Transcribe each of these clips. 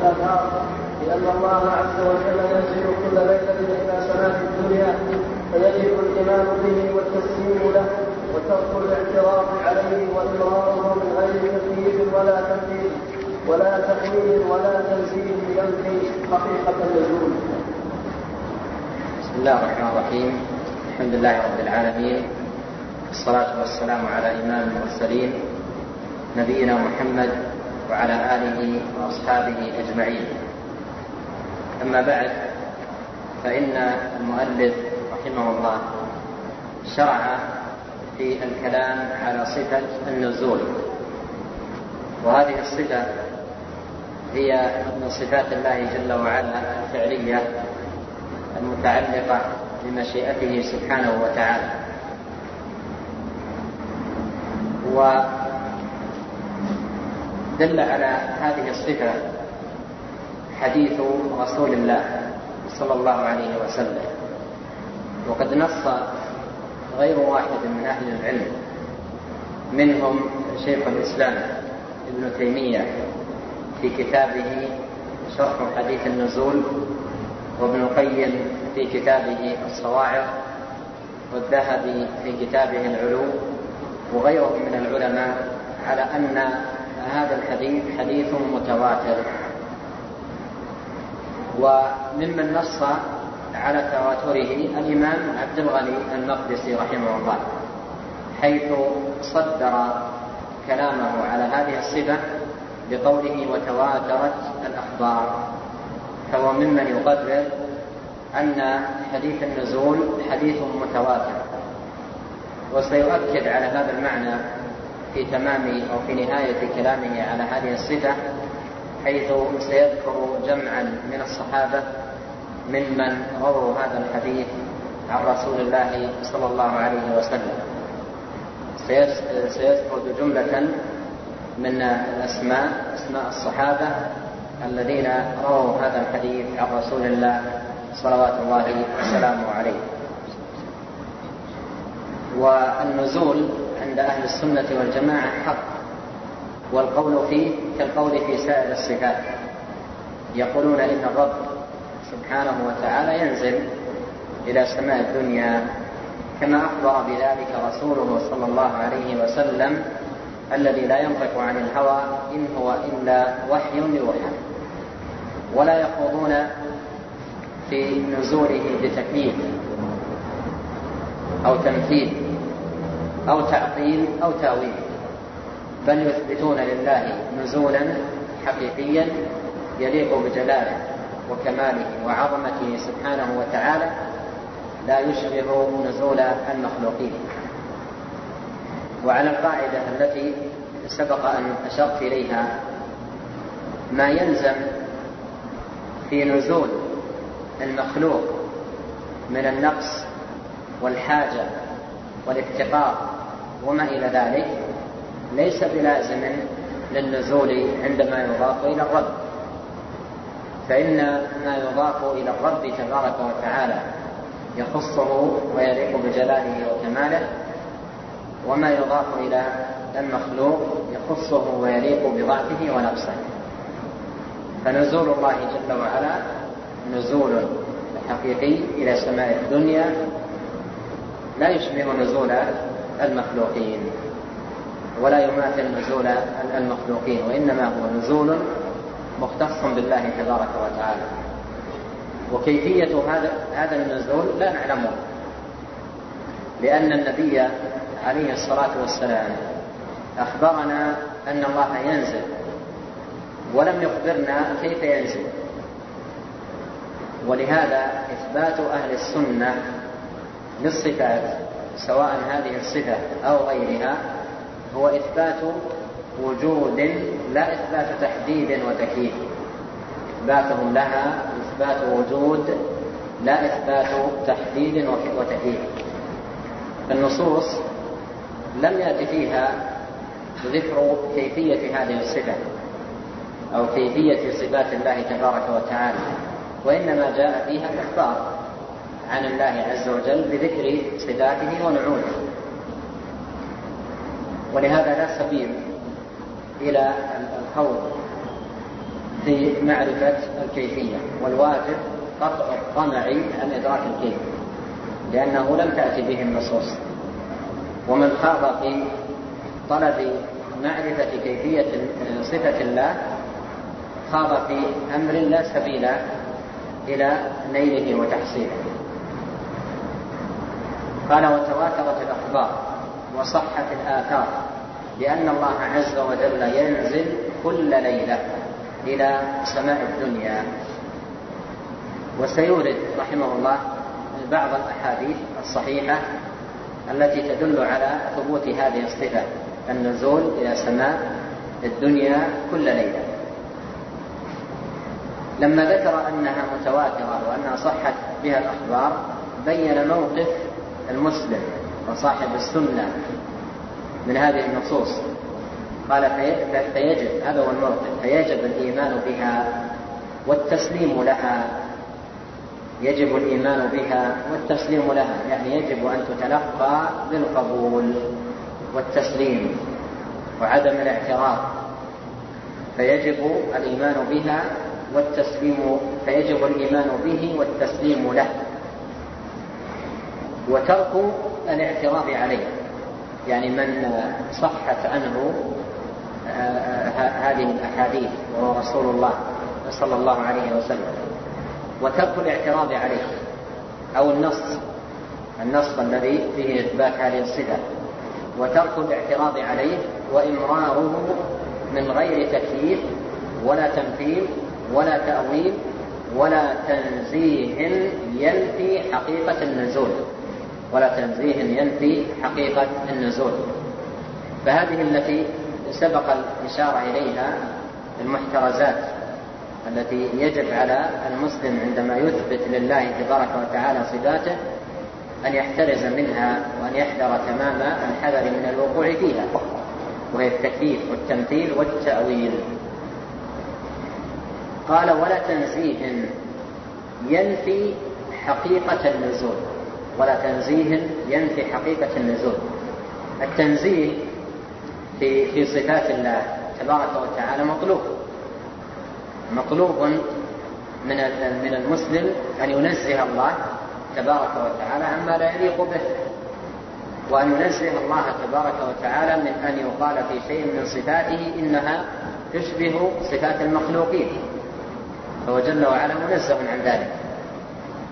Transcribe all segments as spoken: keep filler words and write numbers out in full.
الأنهار، لأن الله عز وجل ينزل كل ليلة إلى سماء الدنيا فيليق الإيمان به والتسليم له وترك الاعتراض عليه وإقراره من غير تكييف ولا تمثيل ولا تقليل ولا تنزيل ينفي حقيقة النزول. بسم الله الرحمن الرحيم، الحمد لله رب العالمين، والصلاة والسلام على إمام المرسلين نبينا محمد وعلى آله وأصحابه أجمعين. أما بعد، فإن المؤلف رحمه الله شرع في الكلام على صفة النزول، وهذه الصفة هي من صفات الله جل وعلا الفعلية المتعلقة بمشيئته سبحانه وتعالى. ودل على هذه الصفة حديث رسول الله صلى الله عليه وسلم، وقد نص غير واحد من أهل العلم، منهم شيخ الإسلام ابن تيمية في كتابه شرح حديث النزول، وابن القيم في كتابه الصواعق، والذهبي في كتابه العلوم، وغيرهم من العلماء، على أن هذا الحديث حديث متواتر. وممن نص على تواتره الإمام عبد الغني المقدسي رحمه الله، حيث صدر كلامه على هذه الصفة بقوله وتواترت الأخبار، فهو ممن يقرر أن حديث النزول حديث متواتر. وسيؤكد على هذا المعنى في تمام أو في نهاية كلامه على هذه الصفة، حيث سيذكر جمعا من الصحابة ممن رووا هذا الحديث عن رسول الله صلى الله عليه وسلم. سيذكر جملة من أسماء أسماء الصحابة الذين رووا هذا الحديث عن رسول الله صلوات الله وسلامه عليه. والنزول عند أهل السنة والجماعة حق، والقول فيه كالقول في سائر الصفات. يقولون إن الرب سبحانه وتعالى ينزل إلى سماء الدنيا كما أخبر بذلك رسوله صلى الله عليه وسلم الذي لا ينطق عن الهوى إن هو إلا وحي يوحى، ولا يخوضون في نزوله بتكليف أو تمثيل أو تعطيل أو تأويل، بل يثبتون لله نزولا حقيقيا يليق بجلاله وكماله وعظمته سبحانه وتعالى، لا يشبه نزول المخلوقين. وعلى القاعدة التي سبق أن أشرت إليها، ما يلزم في نزول المخلوق من النقص والحاجة والافتقار وما إلى ذلك ليس بلازم للنزول عندما يضاف إلى الرب، فإن ما يضاف إلى الرب تبارك وتعالى يخصه ويليق بجلاله وكماله، وما يضاف إلى المخلوق يخصه ويليق بضعفه ونقصه. فنزول الله جل وعلا نزول حقيقي إلى سماء الدنيا لا يشبه نزول المخلوقين ولا يماثل نزول المخلوقين، وإنما هو نزول مختص بالله تبارك وتعالى. وكيفية هذا هذا النزول لا نعلمه، لأن النبي عليه الصلاة والسلام أخبرنا أن الله ينزل ولم يخبرنا كيف ينزل. ولهذا إثبات أهل السنة للصفات، سواء هذه الصفة أو غيرها، هو إثبات وجود لا إثبات تحديد وتكييف. إثباتهم لها إثبات وجود لا إثبات تحديد وتكييف. النصوص لم يأتي فيها ذكر كيفية هذه الصفة أو كيفية صفات الله تبارك وتعالى، وإنما جاء فيها الإخبار عن الله عز وجل بذكر صفاته ونعوته. ولهذا لا سبيل إلى الخوض في معرفة الكيفية. والواجب قطع الطمع عن إدراك الكيف لأنه لم تأتي به النصوص، ومن خاض في طلب معرفة كيفية صفة الله خاض في أمر لا سبيل إلى نيله وتحصيله. قال وتواترت الأخبار وصحت الآثار لأن الله عز وجل ينزل كل ليلة إلى سماء الدنيا. وسيورد رحمه الله بعض الأحاديث الصحيحة التي تدل على ثبوت هذه الصفة، النزول إلى سماء الدنيا كل ليلة. لما ذكر أنها متواترة وأنها صحت بها الأخبار بين موقف المسلم وصاحب السنة من هذه النصوص. قال فيجب، هذا هو الموقف، فيجب الإيمان بها والتسليم لها. يجب الإيمان بها والتسليم لها، يعني يجب أن تتلقى بالقبول والتسليم وعدم الاعتراض. فيجب الإيمان بها والتسليم، فيجب الإيمان به والتسليم له وترك الاعتراض عليه. يعني من صحت عنه هذه الأحاديث وهو رسول الله صلى الله عليه وسلم، وترك الاعتراض عليه أو النص النص الذي فيه إثبات هذه الصفة، وترك الاعتراض عليه وإمراره من غير تكييف ولا تنفيذ ولا تأويل ولا تنزيه ينفي حقيقة النزول ولا تنزيه ينفي حقيقة النزول. فهذه التي سبق الإشارة إليها المحترزات التي يجب على المسلم عندما يثبت لله تبارك وتعالى صفاته أن يحترز منها وأن يحذر تمام الحذر من الوقوع فيها، وهي التكييف والتمثيل والتأويل. قال ولا تنزيه ينفي حقيقة النزول ولا تنزيه ينفي حقيقة النزول. التنزيه في, في صفات الله تبارك وتعالى مطلوب مطلوب من من المسلم أن ينزه الله تبارك وتعالى عما لا يليق به، وأن ينزه الله تبارك وتعالى من أن يقال في شيء من صفاته إنها تشبه صفات المخلوقين، فهو جل وعلا منزه عن ذلك.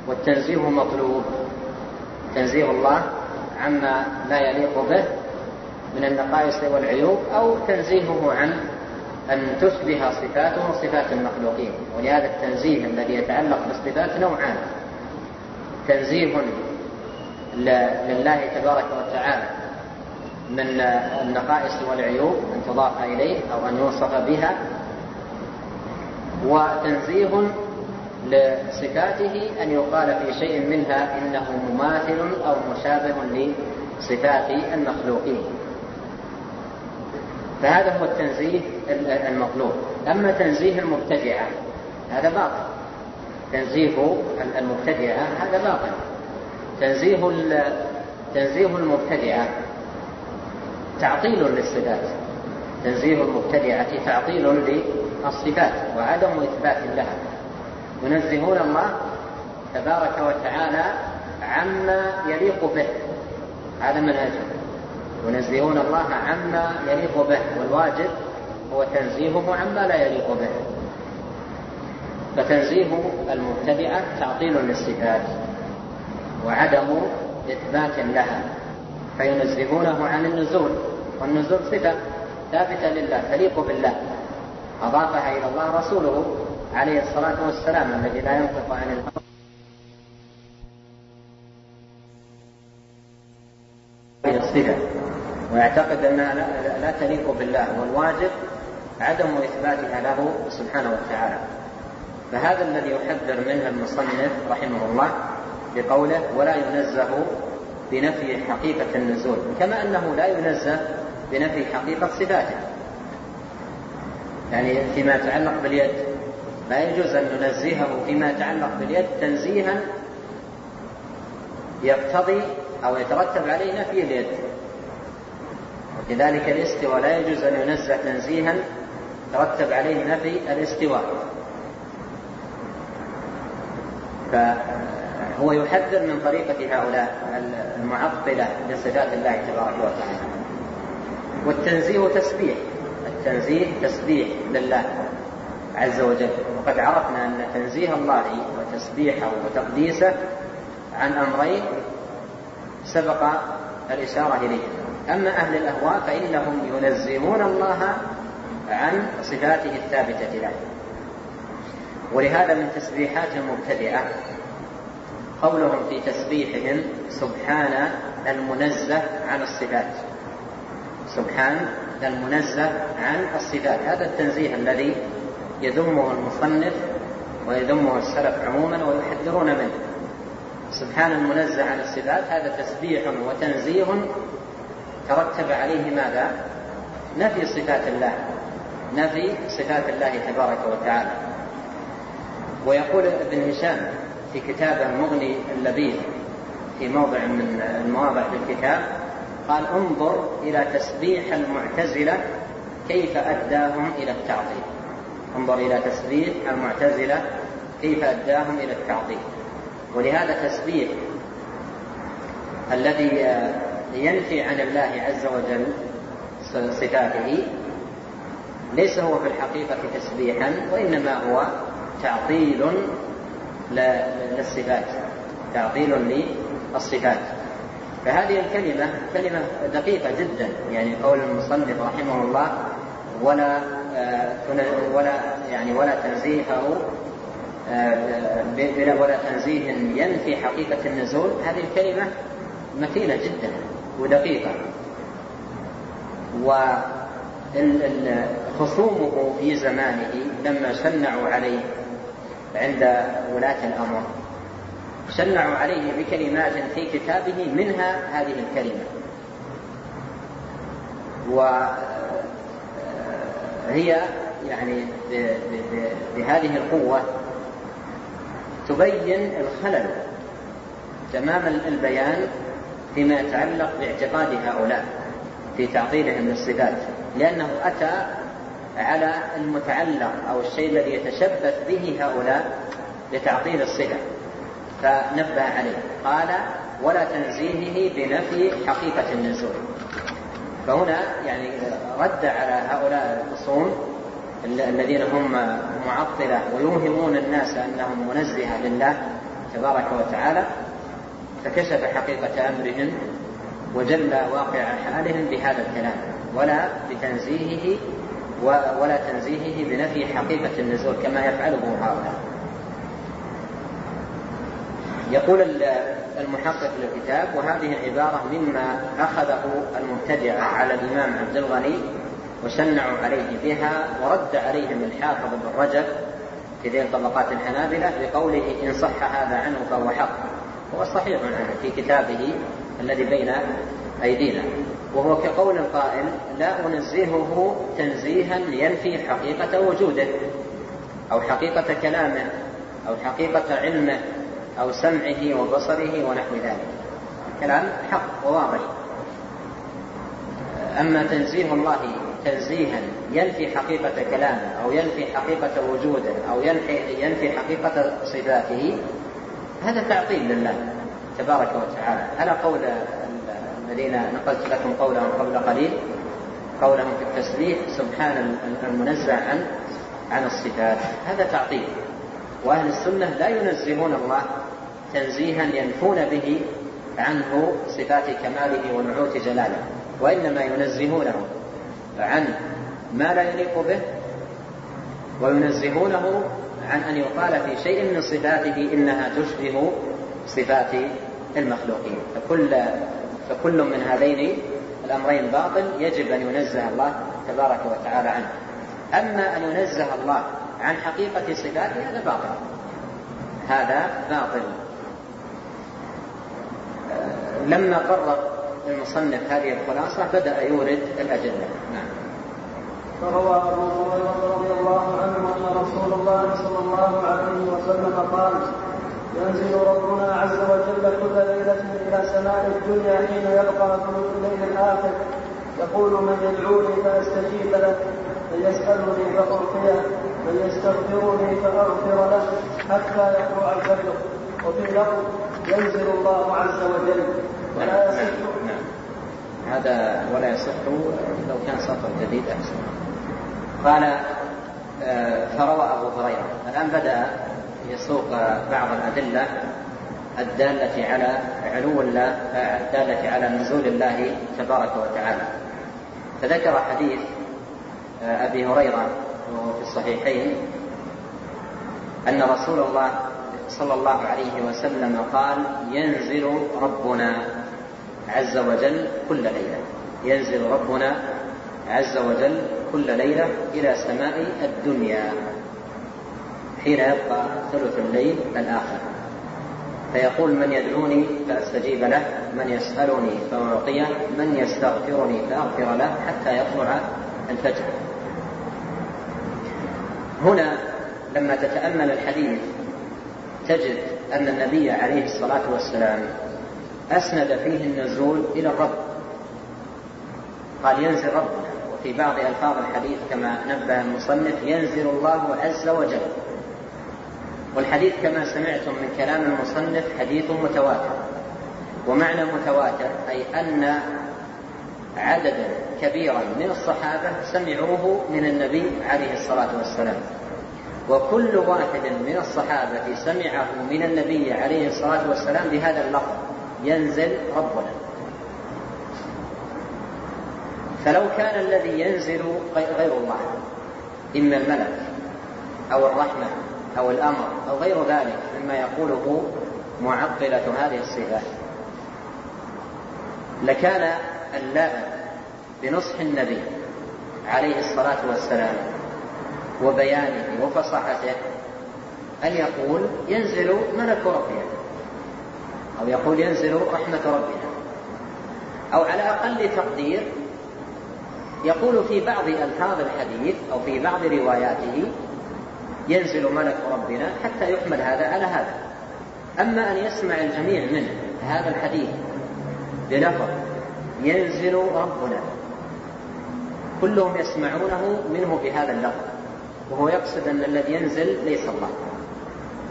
والتنزيه مطلوب، تنزيه الله عما لا يليق به من النقائص والعيوب، أو تنزيهه عن أن تشبه صفاته صفات المخلوقين. ولهذا التنزيه الذي يتعلق بالصفات نوعان: تنزيه لله تبارك وتعالى من النقائص والعيوب أن تضاف إليه أو أن يوصف بها، وتنزيه لصفاته أن يقال في شيء منها إنه مماثل أو مشابه لصفات المخلوقين. فهذا هو التنزيه المطلوب. أما تنزيه المبتدعة هذا باطل، تنزيه المبتدعة هذا باطل. تنزيه تنزيه المبتدعة تعطيل للصفات، تنزيه المبتدعة تعطيل للصفات وعدم إثبات لها. ينزهون الله تبارك وتعالى عما يليق به، هذا منهجهم، ينزهون الله عما يليق به، والواجب هو تنزيهه عما لا يليق به. فتنزيه المبتدعة تعطيل للصفات وعدم إثبات لها، فينزهونه عن النزول، والنزول صفة ثابتة لله تليق بالله، أضافها إلى الله رسوله عليه الصلاة والسلام الذي لا ينطق عن الهوى الصفة، ويعتقد أنها لا تليق بالله، والواجب عدم إثباتها له سبحانه وتعالى. فهذا الذي يحذر منه المصنف رحمه الله بقوله ولا ينزه بنفي حقيقة النزول، كما أنه لا ينزه بنفي حقيقة صفاته. يعني فيما يتعلق باليد لا يجوز أن ننزهه فيما يتعلق باليد تنزيها يقتضي أو يترتب عليه نفي اليد. وكذلك الاستوى لا يجوز أن ينزه تنزيها ترتب عليه نفي الاستواء. فهو يحذر من طريقة هؤلاء المعطلة لصفات الله تبارك وتعالى. والتنزيه تسبيح، التنزيه تسبيح لله عز وجل، وقد عرفنا أن تنزيه الله وتسبيحه وتقديسه عن أمرين سبق الإشارة إليه. أما أهل الأهواء فإنهم ينزهون الله عن صفاته الثابتة له. ولهذا من تسبيحات المبتدئة قولهم في تسبيحهم سبحان المنزه عن الصفات، سبحان المنزه عن الصفات. هذا التنزيه الذي يذمه المصنف ويذمه السلف عموما ويحذرون منه. سبحان المنزه عن الصفات هذا تسبيح وتنزيه ترتب عليه ماذا؟ نفي صفات الله، نفي صفات الله تبارك وتعالى. ويقول ابن هشام في كتابه مغني اللبيب في موضع من المواضع في الكتاب قال: انظر إلى تسبيح المعتزلة كيف أداهم إلى التعطيل. انظر إلى تسبيح المعتزلة كيف أداهم إلى التعطيل. ولهذا التسبيح الذي ينفي عن الله عز وجل صفاته ليس هو في الحقيقة تسبيحا، وإنما هو تعطيل للصفات، تعطيل للصفات. فهذه الكلمة كلمة دقيقة جدا، يعني قول المصنف رحمه الله ولا ولا يعني ولا تنزيهه ولا تنزيه ينفي حقيقة النزول. هذه الكلمة متينة جدا ودقيقة، وخصومه في زمانه لما شنعوا عليه عند ولاة الأمر شنعوا عليه بكلمات في كتابه منها هذه الكلمة، وهي يعني بهذه القوة تبين الخلل تمام البيان فيما يتعلق باعتقاد هؤلاء في تعطيلهم للصفات، لأنه أتى على المتعلق أو الشيء الذي يتشبث به هؤلاء لتعطيل الصفة، فنبه عليه قال ولا تنزيهه بنفي حقيقة النزول. فهنا يعني رد على هؤلاء الخصوم الذين هم معطلة ويوهمون الناس أنهم منزهة لله تبارك وتعالى، فكشف حقيقة أمرهم وجل واقع حالهم بهذا الكلام ولا بتنزيهه ولا تنزيهه بنفي حقيقة النزول كما يفعله هؤلاء. يقول المحقق للكتاب: وهذه العبارة مما أخذه المبتدعة على الإمام عبد الغني وشنعوا عليه بها، ورد عليهم الحافظ بن رجب في ذي طبقات الحنابلة بقوله إن صح هذا عنه فهو حق، هو صحيح عنه في كتابه الذي بين أيدينا، وهو كقول القائل لا أنزهه تنزيها ينفي حقيقة وجوده أو حقيقة كلامه أو حقيقة علمه أو سمعه وبصره ونحو ذلك. الكلام حق وواضح. أما تنزيه الله تنزيها ينفي حقيقة كلامه أو ينفي حقيقة وجوده أو ينفي حقيقة صفاته هذا تعطيل لله تبارك وتعالى، على قول الذين نقلت لكم قولهم قبل قليل، قولهم في التسبيح سبحان المنزه عن عن الصفات، هذا تعطيل. وأهل السنة لا ينزهون الله تنزيها ينفون به عنه صفات كماله ونعوت جلاله، وإنما ينزهونه عن ما لا يليق به، وينزهونه عن أن يقال في شيء من صفاته إنها تشبه صفات المخلوقين. فكل فكل من هذين الأمرين باطل، يجب أن ينزه الله تبارك وتعالى عنه. أما أن ينزه الله عن حقيقة صفاته هذا باطل، هذا باطل. لما قرر المصنف هذه الخلاصة بدأ يورد الأدلة. نعم. فروى أبو هريرة رضي الله عنه أن رسول الله صلى الله عليه وسلم قال: ينزل ربنا عز وجل كل ليلة إلى سماء الدنيا حين يبقى ثلث الليل الآخر يقول من يدعوني فأستجيب له، من يسألني فأعطيه، من يستغفرني فأغفر له حتى يطلع الفجر. وفي لفظ ينزل الله عز وجل ولا يصح. نعم هذا ولا يصح، لو كان سطر جديد أحسن. قال فروى أبو هريرة. الآن بدأ يسوق بعض الأدلة الدالة على علو الله، الدالة على نزول الله تبارك وتعالى. فذكر حديث أبي هريرة في الصحيحين أن رسول الله صلى الله عليه وسلم قال: ينزل ربنا عز وجل كل ليلة، ينزل ربنا عز وجل كل ليلة إلى سماء الدنيا حين يبقى ثلث الليل الآخر، فيقول: من يدعوني فأستجيب له، من يسألني فأعطيه، من يستغفرني فأغفر له حتى يطلع الفجر. هنا لما تتأمل الحديث تجد أن النبي عليه الصلاة والسلام أسند فيه النزول إلى الرب، قال: ينزل ربنا. وفي بعض ألفاظ الحديث كما نبه المصنف: ينزل الله عز وجل. والحديث كما سمعتم من كلام المصنف حديث متواتر، ومعنى متواتر أي أن عددا كبيرا من الصحابة سمعوه من النبي عليه الصلاة والسلام، وكل واحد من الصحابة سمعه من النبي عليه الصلاة والسلام بهذا اللفظ: ينزل ربنا. فلو كان الذي ينزل غير الله، إما الملك أو الرحمة أو الأمر أو غير ذلك مما يقوله معطلة هذه الصفات، لكان اللائق بنصح النبي عليه الصلاة والسلام وبيانه وفصاحته أن يقول: ينزل ملك ربنا، أو يقول: ينزل رحمة ربنا، أو على أقل تقدير يقول في بعض ألفاظ الحديث أو في بعض رواياته: ينزل ملك ربنا، حتى يحمل هذا على هذا. أما أن يسمع الجميع منه هذا الحديث بلفظ ينزل ربنا، كلهم يسمعونه منه بهذا اللفظ، وهو يقصد أن الذي ينزل ليس الله،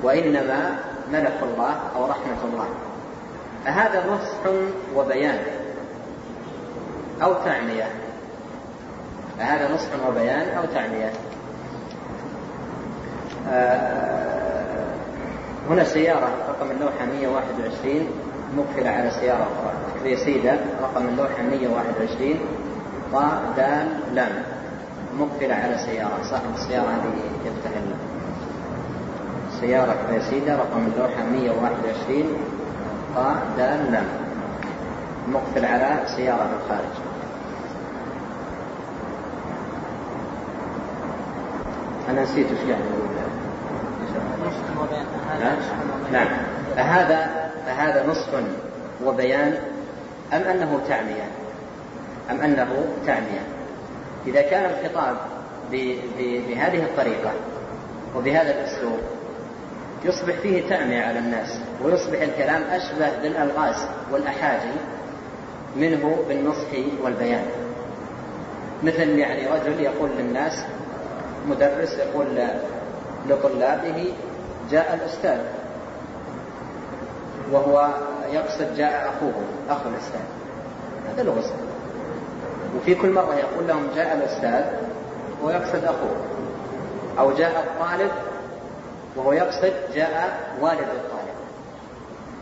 وإنما ملك الله أو رحمة الله. فهذا نصح وبيان أو تعمية، فهذا نصح وبيان أو تعمية. هنا سيارة رقم اللوحة مئة وواحد وعشرين مقفلة على سيارة أخرى، كريسيدة رقم اللوحة مئة وواحد وعشرين ض دال لام مقفلة على سيارة. صاحب السيارة هذه يفتح لنا سيارة كريسيدة رقم اللوحة مئة وواحد وعشرين ض دال لام مقفل على سيارة من الخارج. أنا نسيت وش يعني. نعم فهذا فهذا نصح وبيان أم أنه تعمية أم أنه تعمية إذا كان الخطاب بهذه الطريقة وبهذا الأسلوب يصبح فيه تعمية على الناس، ويصبح الكلام أشبه بالألغاز والأحاجي منه بالنصح والبيان. مثل يعني رجل يقول للناس، مدرس يقول لطلابه: جاء الأستاذ، وهو يقصد جاء أخوه أخو الأستاذ، هذا لغز. وفي كل مرة يقول لهم جاء الأستاذ ويقصد أخوه، أو جاء الطالب وهو يقصد جاء والد الطالب،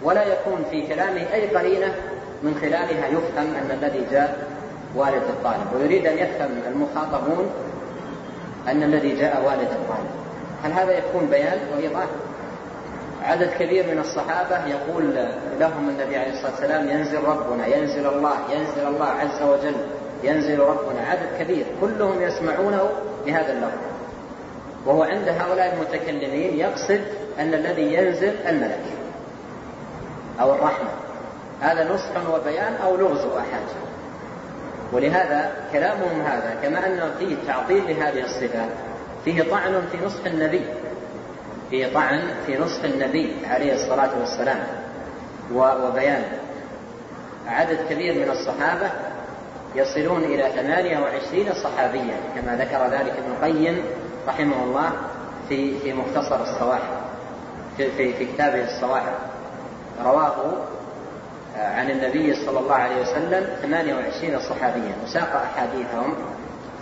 ولا يكون في كلامه أي قرينة من خلالها يفهم أن الذي جاء والد الطالب، ويريد أن يفهم المخاطبون أن الذي جاء والد الطالب. هل هذا يكون بيان وإيضاح؟ عدد كبير من الصحابة يقول لهم النبي عليه الصلاة والسلام: ينزل ربنا، ينزل الله، ينزل الله عز وجل، ينزل ربنا. عدد كبير كلهم يسمعونه بهذا اللفظ، وهو عند هؤلاء المتكلمين يقصد أن الذي ينزل الملك أو الرحمة. هذا نصح وبيان أو لغز وأحاجة. ولهذا كلامهم هذا كما أن فيه تعطيل لهذه الصفات، فيه طعن في نصح النبي، فيه طعن في نصح النبي عليه الصلاة والسلام وبيان. عدد كبير من الصحابة يصلون إلى ثمانية وعشرين صحابيا كما ذكر ذلك ابن القيم رحمه الله في في مختصر الصواحب في, في, في كتابه الصواحب. رواه عن النبي صلى الله عليه وسلم ثمانية وعشرين صحابيا وساق أحاديثهم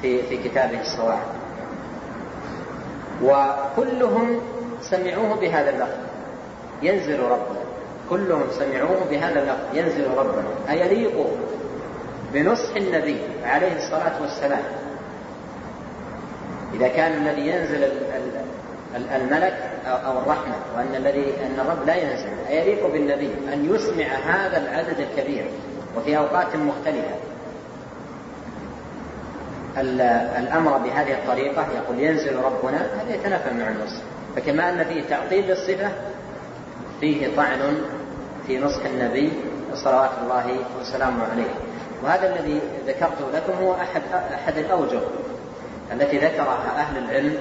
في, في كتابه الصواحب، وكلهم سمعوه بهذا اللفظ ينزل ربنا، كلهم سمعوه بهذا اللفظ ينزل ربنا، أيليق بنصح النبي عليه الصلاة والسلام؟ إذا كان الذي ينزل الملك أو الرحمة وأن الذي أن الرب لا ينزل، أيليق بالنبي أن يسمع هذا العدد الكبير وفي أوقات مختلفة الأمر بهذه الطريقة؟ يقول ينزل ربنا، هذا يتنافى مع النص. فكما أن فيه تعطيل للصفة فيه طعن في نصح النبي صلوات الله وسلامه عليه. وهذا الذي ذكرته لكم هو أحد, أحد الأوجه التي ذكرها أهل العلم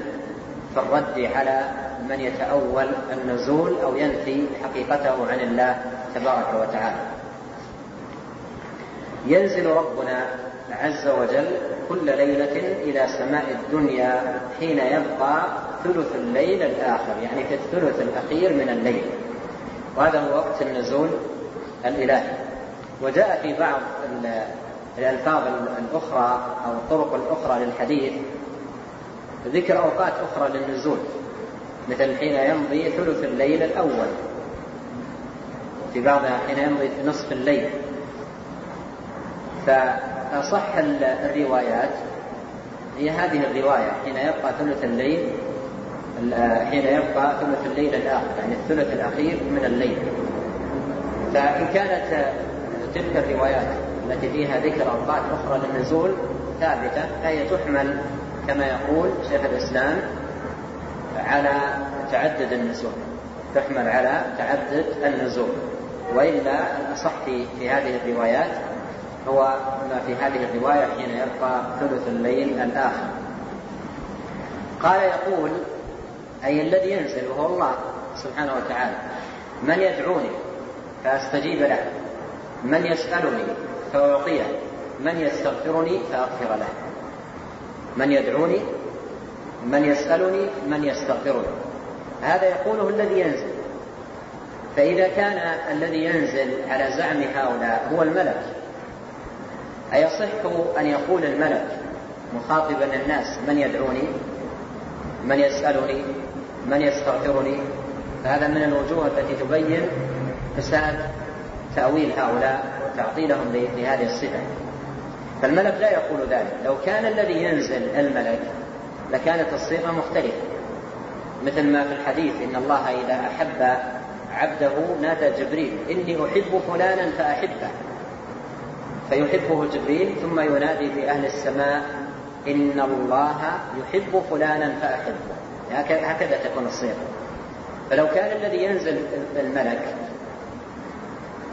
في الرد على من يتأول النزول أو ينفي حقيقته عن الله تبارك وتعالى. ينزل ربنا عز وجل كل ليلة إلى سماء الدنيا حين يبقى ثلث الليل الآخر، يعني في الثلث الأخير من الليل، وهذا هو وقت النزول الإلهي. وجاء في بعض الألفاظ الأخرى أو الطرق الأخرى للحديث ذكر أوقات أخرى للنزول، مثل حين يمضي ثلث الليل الأول، في بعضها حين يمضي نصف الليل. فأصح الروايات هي هذه الرواية حين يبقى ثلث الليل حين يبقى ثلث الليل الآخر، يعني الثلث الأخير من الليل. فإن كانت تلك الروايات التي فيها ذكر أوقات أخرى للنزول ثابتة، فهي تحمل كما يقول شيخ الإسلام على تعدد النزول، تحمل على تعدد النزول. وإلا الأصح في هذه الروايات هو ما في هذه الرواية حين يبقى ثلث الليل الآخر. قال يقول أي الذي ينزل وهو الله سبحانه وتعالى، من يدعوني فأستجيب له، من يسألني فأعطيه، من يستغفرني فأغفر له. من يدعوني، من يسألني، من يستغفرني، هذا يقوله الذي ينزل. فإذا كان الذي ينزل على زعم هؤلاء هو الملك، أيصح أن يقول الملك مخاطبا الناس من يدعوني، من يسألني، من يستغفرني؟ فهذا من الوجوه التي تبين فساد تأويل هؤلاء وتعطيلهم لهذه الصفة. فالملك لا يقول ذلك. لو كان الذي ينزل الملك لكانت الصفة مختلفة، مثل ما في الحديث إن الله إذا أحب عبده نادى جبريل إني أحب فلانا فأحبه، فيحبه جبريل ثم ينادي في أهل السماء إن الله يحب فلانا فأحبه، هكذا تكون الصيغة. فلو كان الذي ينزل الملك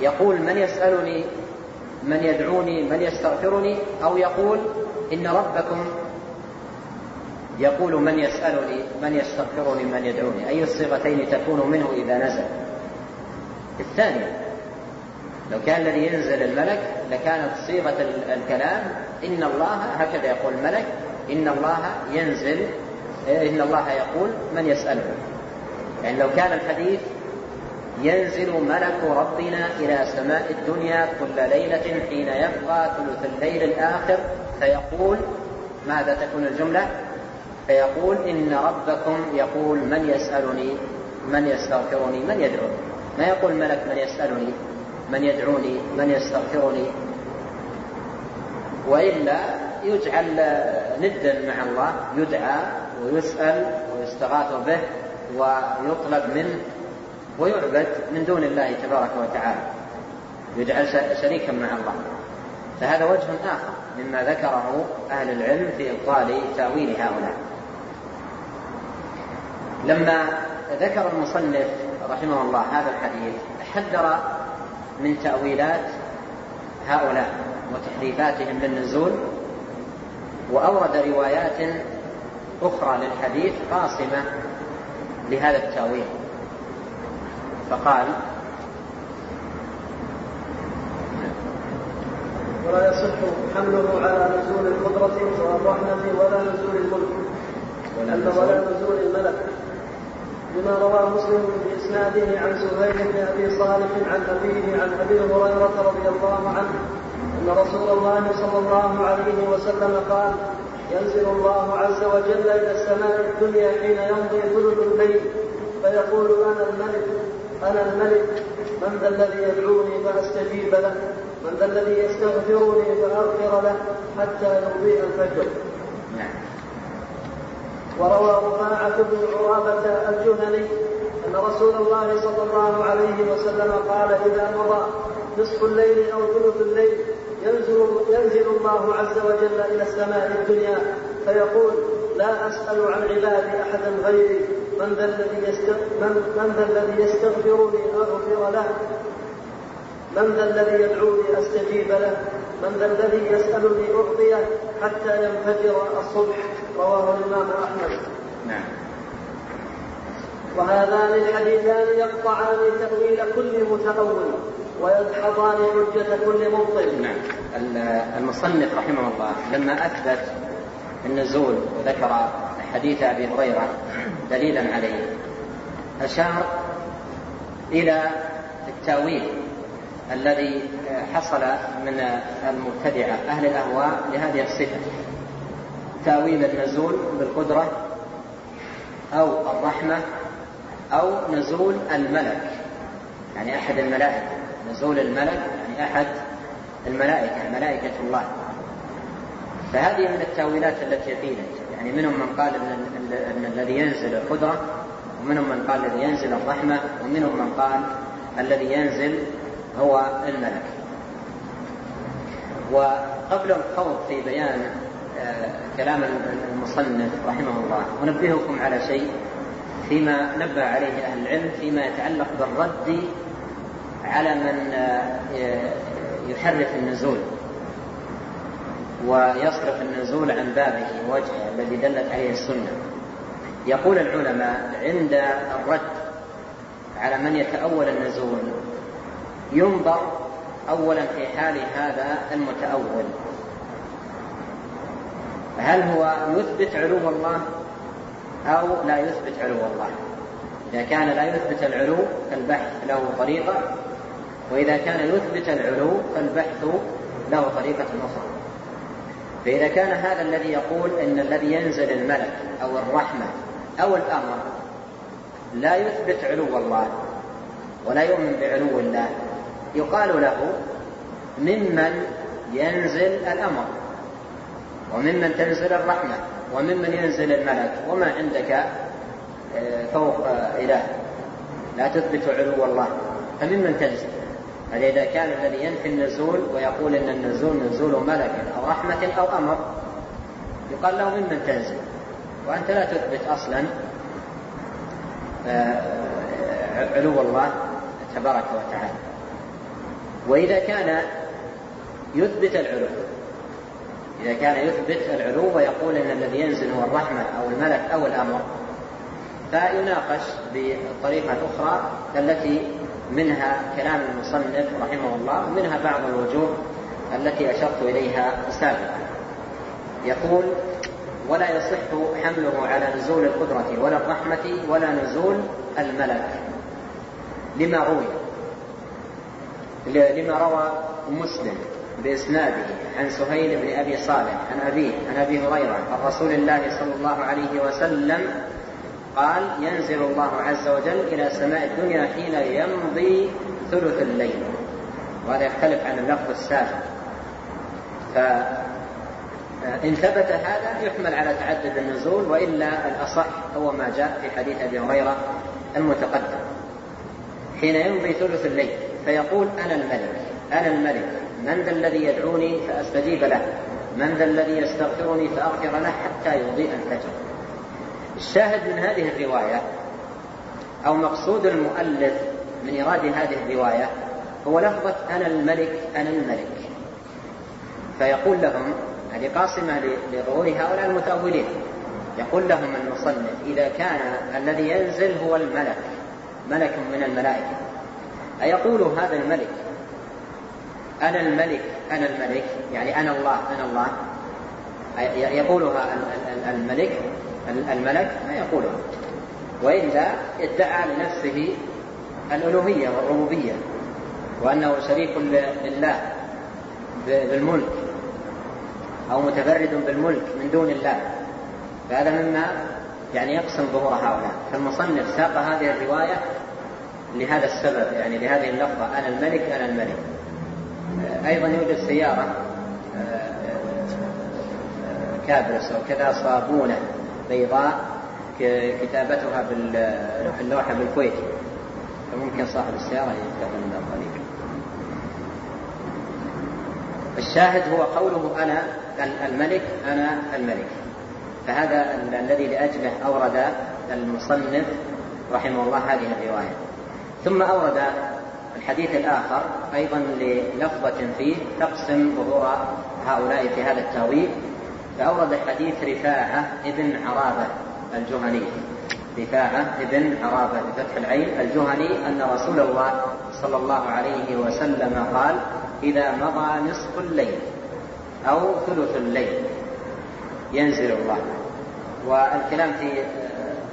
يقول من يسألني، من يدعوني، من يستغفرني، أو يقول إن ربكم يقول من يسألني، من يستغفرني، من يدعوني، أي الصيغتين تكون منه إذا نزل؟ الثانية. لو كان الذي ينزل الملك لكانت صيغة الكلام إن الله، هكذا يقول الملك إن الله ينزل، إن الله يقول من يسأله. يعني لو كان الحديث ينزل ملك ربنا إلى سماء الدنيا كل ليلة حين يبقى ثلث الليل الآخر، فيقول ماذا تكون الجملة؟ فيقول إن ربكم يقول من يسألني، من يستغفرني، من يدعوني. ما يقول ملك من يسألني، من يدعوني، من يستغفرني. وإلا يجعل ندا مع الله، يدعى ويسأل ويستغاث به ويطلب منه ويعبد من دون الله تبارك وتعالى، يجعل شريكا مع الله. فهذا وجه آخر مما ذكره أهل العلم في إبطال تأويل هؤلاء. لما ذكر المصنف رحمه الله هذا الحديث حذر من تأويلات هؤلاء وتحريفاتهم للنزول، وأورد روايات أخرى للحديث قاصمة لهذا التأويل. فقال ولا يصح حمله على نزول القدرة والرحمة ولا نزول الملك ولا نزول الملك بما روى مسلم بإسناده عن زهير بن أبي صالح عن أبيه عن أبي هريرة رضي الله عنه أن رسول الله صلى الله عليه وسلم قال: ينزل الله عز وجل إلى السماء الدنيا حين يمضي ثلث الليل فيقول: أنا الملك أنا الملك من ذا الذي يدعوني فأستجيب له، من ذا الذي يستغفرني فأغفر له حتى يضيء الفجر. وروى رفاعة بن عرابة الجهني أن رسول الله صلى الله عليه وسلم قال: إذا مضى نصف الليل أو ثلث الليل ينزل, ينزل الله عز وجل إلى السماء الدنيا فيقول: لا أسأل عن عبادي أحدا غيري، من ذا الذي يستغفرني يستغفرني أغفر له، من ذا الذي يدعوني أستجيب له، من ذا الذي يسألني أعطيه حتى ينفجر الصبح. رواه الإمام أحمد. نعم. وهذان الحديثان يقطعان تأويل كل متأول ويدحضان حجة كل مبطل. نعم. المصنف رحمه الله لما أثبت النزول وذكر حديث أبي هريرة دليلا عليه أشار إلى التأويل الذي حصل من المبتدعة أهل الأهواء لهذه الصفة، تأويل النزول بالقدرة أو الرحمة أو نزول الملك يعني أحد الملائكة، نزول الملك يعني أحد الملائكة ملائكة الله. فهذه من التأويلات التي قيلت، يعني منهم من قال أن الذي ينزل القدرة، ومنهم من قال الذي ينزل الرحمة، ومنهم من قال الذي ينزل هو الملك. وقبل الخوض في بيان كلام المصنف رحمه الله ونبهكم على شيء فيما نبه عليه أهل العلم فيما يتعلق بالرد على من يحرف النزول ويصرف النزول عن بابه ووجهه الذي دلت عليه السنة. يقول العلماء عند الرد على من يتأول النزول ينظر أولا في حال هذا المتأول، هل هو يثبت علو الله أو لا يثبت علو الله؟ إذا كان لا يثبت العلو فالبحث له طريقة، وإذا كان يثبت العلو فالبحث له طريقة أخرى. فإذا كان هذا الذي يقول إن الذي ينزل الملك أو الرحمة أو الأمر لا يثبت علو الله ولا يؤمن بعلو الله، يقال له ممن ينزل الأمر وممن تنزل الرحمة وممن ينزل الملك، وما عندك فوق إله لا تثبت علو الله، فممن تنزل. فإذا كان الذي ينفي النزول ويقول إن النزول نزول ملك أو رحمة أو أمر يقال له ممن تنزل، وأنت لا تثبت أصلا علو الله تبارك وتعالى. وإذا كان يثبت العلو، إذا كان يثبت العلو ويقول إن الذي ينزل هو الرحمة أو الملك أو الأمر، فيناقش بطريقة أخرى التي منها كلام المصنف رحمه الله ومنها بعض الوجوه التي أشرت إليها سابقا. يقول: ولا يصح حمله على نزول القدرة ولا الرحمة ولا نزول الملك لما روي لما روى مسلم بإسناده عن سهيل بن أبي صالح عن أبيه عن أبي هريرة عن رسول الله صلى الله عليه وسلم قال: ينزل الله عز وجل إلى سماء الدنيا حين يمضي ثلث الليل. وهذا يختلف عن اللفظ السابق. فإن ثبت هذا يحمل على تعدد النزول، وإلا الأصح هو ما جاء في حديث أبي هريرة المتقدم: حين يمضي ثلث الليل فيقول: أنا الملك أنا الملك من ذا الذي يدعوني فأستجيب له، من ذا الذي يستغفرني فأغفر له حتى يضيء الفجر. الشاهد من هذه الرواية أو مقصود المؤلف من إراد هذه الرواية هو لفظة أنا الملك أنا الملك. فيقول لهم هذه قاصمة لظهور هؤلاء المتأولين، يقول لهم المصنف: إذا كان الذي ينزل هو الملك ملك من الملائكة، أيقول هذا الملك أنا الملك أنا الملك يعني أنا الله أنا الله يقولها الملك الملك ما يقولها، وإلا ادعى لنفسه الألوهية والربوبية وأنه شريك لله بالملك أو متفرد بالملك من دون الله، فهذا مما يعني يقسم ظهور هؤلاء. فالمصنف ساق هذه الرواية لهذا السبب، يعني لهذه اللفظة أنا الملك أنا الملك. أيضا يوجد سيارة كابرس وكذا صابونة بيضاء كتابتها باللوحة بالكويتي، فممكن صاحب السيارة يكتب من الطريق. الشاهد هو قوله أنا الملك أنا الملك، فهذا الذي لأجله أورد المصنف رحمه الله هذه الرواية. ثم أورد الحديث الآخر أيضا للفظة فيه تقسم ظهور هؤلاء في هذا التأويل، فأورد حديث رفاعة بن عرابة الجهني، رفاعة بن عرابة بفتح العين الجهني، أن رسول الله صلى الله عليه وسلم قال إذا مضى نصف الليل أو ثلث الليل ينزل الله. والكلام في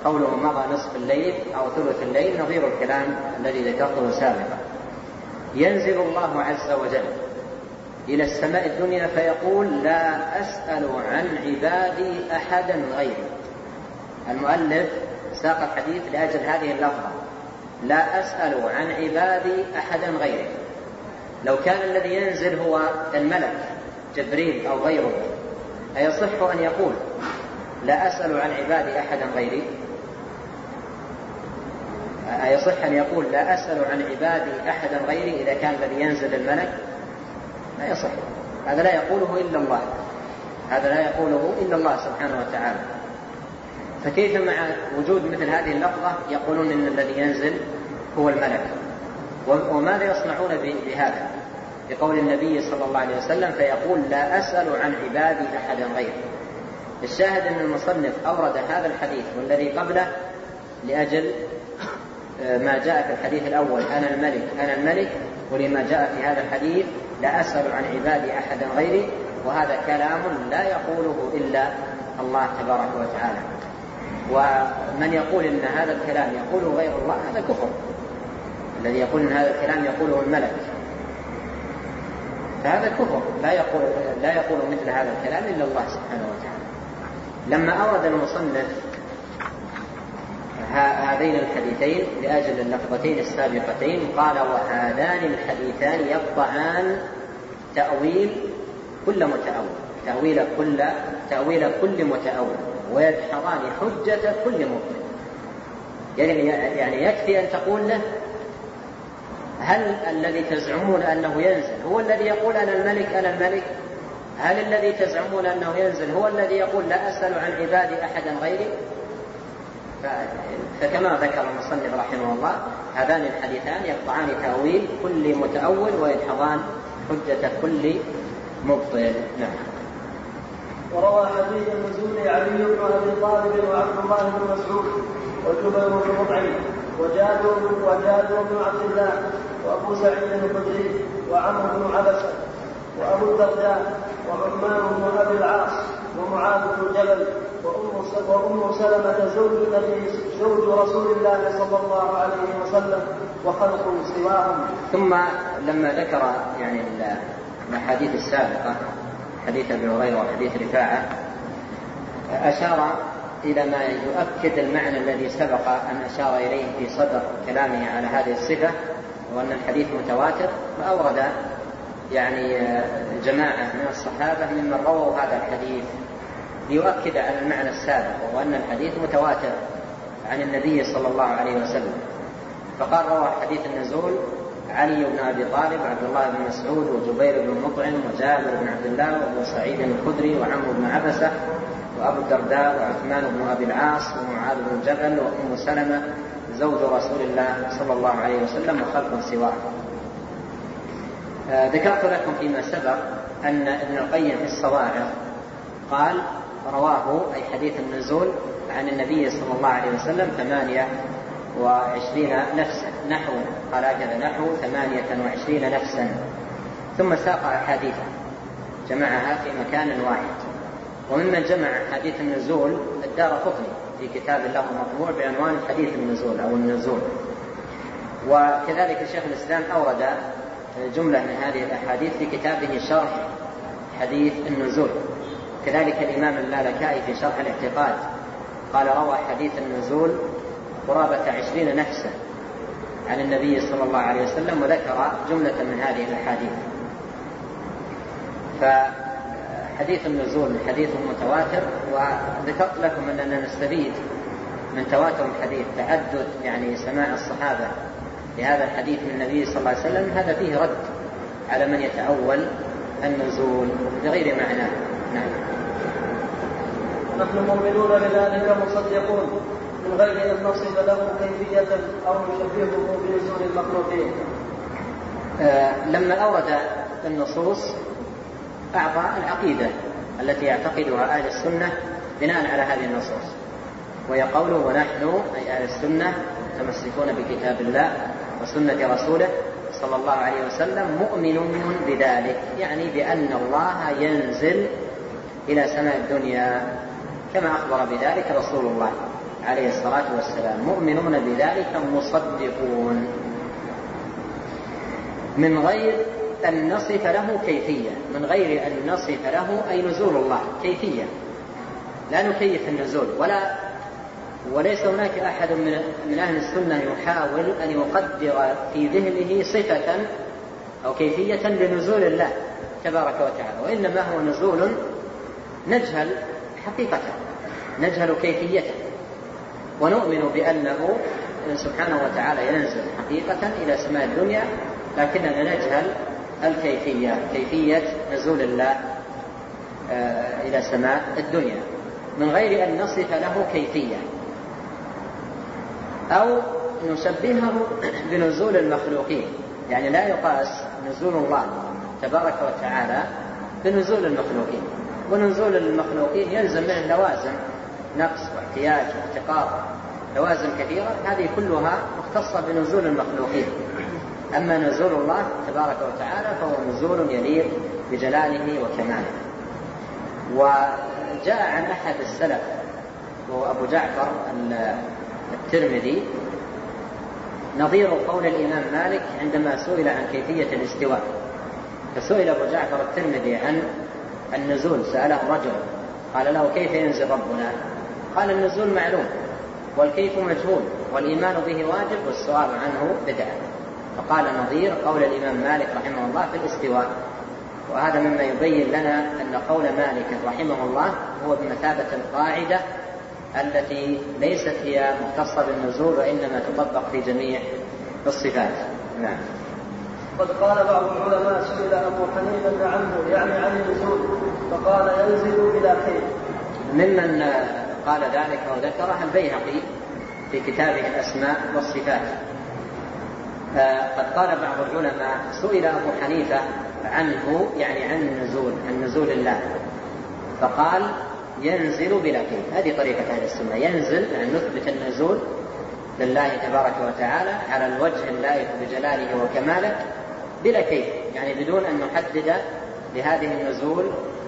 قوله مضى نصف الليل أو ثلث الليل نظير الكلام الذي ذكرته سابقا. ينزل الله عز وجل إلى السماء الدنيا فيقول لا أسأل عن عبادي أحدا غيري. المؤلف ساق الحديث لأجل هذه اللفظة لا أسأل عن عبادي أحدا غيري. لو كان الذي ينزل هو الملك جبريل أو غيره أيصح أن يقول لا أسأل عن عبادي أحدا غيري؟ أيصح أن يقول لا أسأل عن عبادي أحدا غيري إذا كان الذي ينزل الملك؟ لا يصح، هذا لا يقوله إلا الله، هذا لا يقوله إلا الله سبحانه وتعالى. فكيف مع وجود مثل هذه اللفظة يقولون إن الذي ينزل هو الملك؟ وماذا يصنعون بهذا بقول النبي صلى الله عليه وسلم فيقول لا أسأل عن عبادي أحدا غيره؟ الشاهد أن المصنف أورد هذا الحديث والذي قبله لأجل ما جاء في الحديث الأول أنا الملك أنا الملك، ولما جاء في هذا الحديث لا أسأل عن عبادي أحدا غيري، وهذا كلام لا يقوله إلا الله تبارك وتعالى. ومن يقول إن هذا الكلام يقوله غير الله هذا كفر، الذي يقول إن هذا الكلام يقوله الملك فهذا كفر، لا يقول, لا يقول مثل هذا الكلام إلا الله سبحانه وتعالى. لما أورد المصنف هذين الحديثين لأجل اللفظتين السابقتين قال وهذان الحديثان يقطعان تأويل كل متأول تأويل كل تأويل كل متأول ويدحضان حجة كل مبطل. يعني يعني يكفي أن تقول له هل الذي تزعمون أنه ينزل هو الذي يقول أنا الملك أنا الملك؟ هل الذي تزعمون أنه ينزل هو الذي يقول لا أسأل عن عبادي أحدا غيري؟ فكما ذكر المصنف رحمه الله هذان الحديثان يقطعان تأويل كل متأول ويدحضان حجة كل مبطل. نعم. وروى حديث النزول علي بن أبي طالب وعبد الله بن مسعود وجبير بن مطعم وجابر بن عبد الله وأبو سعيد الخدري وعمرو بن عبسة وأبو الدرداء وعثمان بن أبي العاص ومعاذ بن جبل وأم سلمة زوج رسول الله صلى الله عليه وسلم وخلق سواهم. ثم لما ذكر يعني الأحاديث السابقة حديث أبي هريرة وحديث رفاعة أشار إلى ما يؤكد المعنى الذي سبق أن أشار إليه في صدر كلامه على هذه الصفة وأن الحديث متواتر، فأورد يعني جماعة من الصحابة ممن رووا هذا الحديث ليؤكد على المعنى السابق وأن الحديث متواتر عن النبي صلى الله عليه وسلم. فقال روى حديث النزول علي بن أبي طالب وعبد الله بن مسعود وجبير بن مطعم وجابر بن عبد الله وأبو سعيد الخدري وعمرو بن عبسة وأبو الدرداء وعثمان بن أبي العاص ومعاذ بن جبل وأم سلمة زوج رسول الله صلى الله عليه وسلم وخلق سواه. ذكرت لكم فيما سبق أن ابن القيم في الصواعق قال رواه أي حديث النزول عن النبي صلى الله عليه وسلم ثمانية وعشرين نفسا نحو قال كذا نحو ثمانية وعشرين نفسا، ثم ساق أحاديثه جمعها في مكان واحد. وممن جمع حديث النزول الدارقطني في كتاب له مطبوع بعنوان حديث النزول أو النزول. وكذلك شيخ الإسلام أورد جملة من هذه الأحاديث في كتابه شرح حديث النزول. كذلك الإمام اللالكائي في شرح الاعتقاد قال روى حديث النزول قرابة عشرين نفسا عن النبي صلى الله عليه وسلم وذكر جملة من هذه الأحاديث. فحديث النزول حديث متواتر، وذكرت لكم أننا نستفيد من تواتر الحديث تعدد يعني سماع الصحابة لهذا الحديث من النبي صلى الله عليه وسلم، هذا فيه رد على من يتأول النزول بغير معناه. نعم. نحن مؤمنون بذلك مصدقون من غير أن نصف له كيفية أو نشبهه بنزول المخلوقين. آه لما أورد النصوص أعطى العقيدة التي يعتقدها أهل السنة بناء على هذه النصوص، وهي قوله ونحن أي أهل السنة متمسكون بكتاب الله وسنة رسوله صلى الله عليه وسلم مؤمنون بذلك، يعني بأن الله ينزل إلى سماء الدنيا كما أخبر بذلك رسول الله عليه الصلاة والسلام، مؤمنون بذلك مصدقون من غير أن نصف له كيفية، من غير أن نصف له أي نزول الله كيفية، لا نكيف النزول ولا وليس هناك أحد من أهل السنة يحاول أن يقدر في ذهنه صفة أو كيفية لنزول الله تبارك وتعالى، وإنما هو نزول نجهل حقيقته نجهل كيفيته، ونؤمن بأنه سبحانه وتعالى ينزل حقيقة إلى سماء الدنيا، لكننا نجهل الكيفية كيفية نزول الله إلى سماء الدنيا، من غير أن نصف له كيفية أو نشبهه بنزول المخلوقين، يعني لا يقاس نزول الله تبارك وتعالى بنزول المخلوقين، ونزول المخلوقين يلزم منه لوازم نقص واحتياج واحتقار، لوازم كثيرة هذه كلها مختصة بنزول المخلوقين، أما نزول الله تبارك وتعالى فهو نزول يليق بجلاله وكماله. وجاء عن أحد السلف وهو أبو جعفر الترمذي نظير قول الإمام مالك عندما سئل عن كيفية الاستواء، فسئل أبو جعفر الترمذي عن النزول، سأله رجل قال له كيف ينزل ربنا؟ قال النزول معلوم والكيف مجهول والإيمان به واجب والسؤال عنه بدعة. فقال نظير قول الإمام مالك رحمه الله في الاستواء، وهذا مما يبين لنا أن قول مالك رحمه الله هو بمثابة القاعدة التي ليست هي مختصة بالنزول وإنما تطبق في جميع الصفات. نعم. قد قال بعض العلماء سئل أبو حنيفة عنه يعني عن النزول فقال ينزل إلى حين. ممن قال ذلك وذكره البيهقي في كتابه الأسماء والصفات، قد قال بعض العلماء سئل أبو حنيفة عنه يعني عن النزول عن نزول الله فقال ينزل بلا قيد. هذه طريقة أهل السنة، ينزل أن يعني نثبت النزول لله تبارك وتعالى على الوجه اللائق بجلاله وكماله بلا كيف، يعني بدون أن نحدد لهذه النزول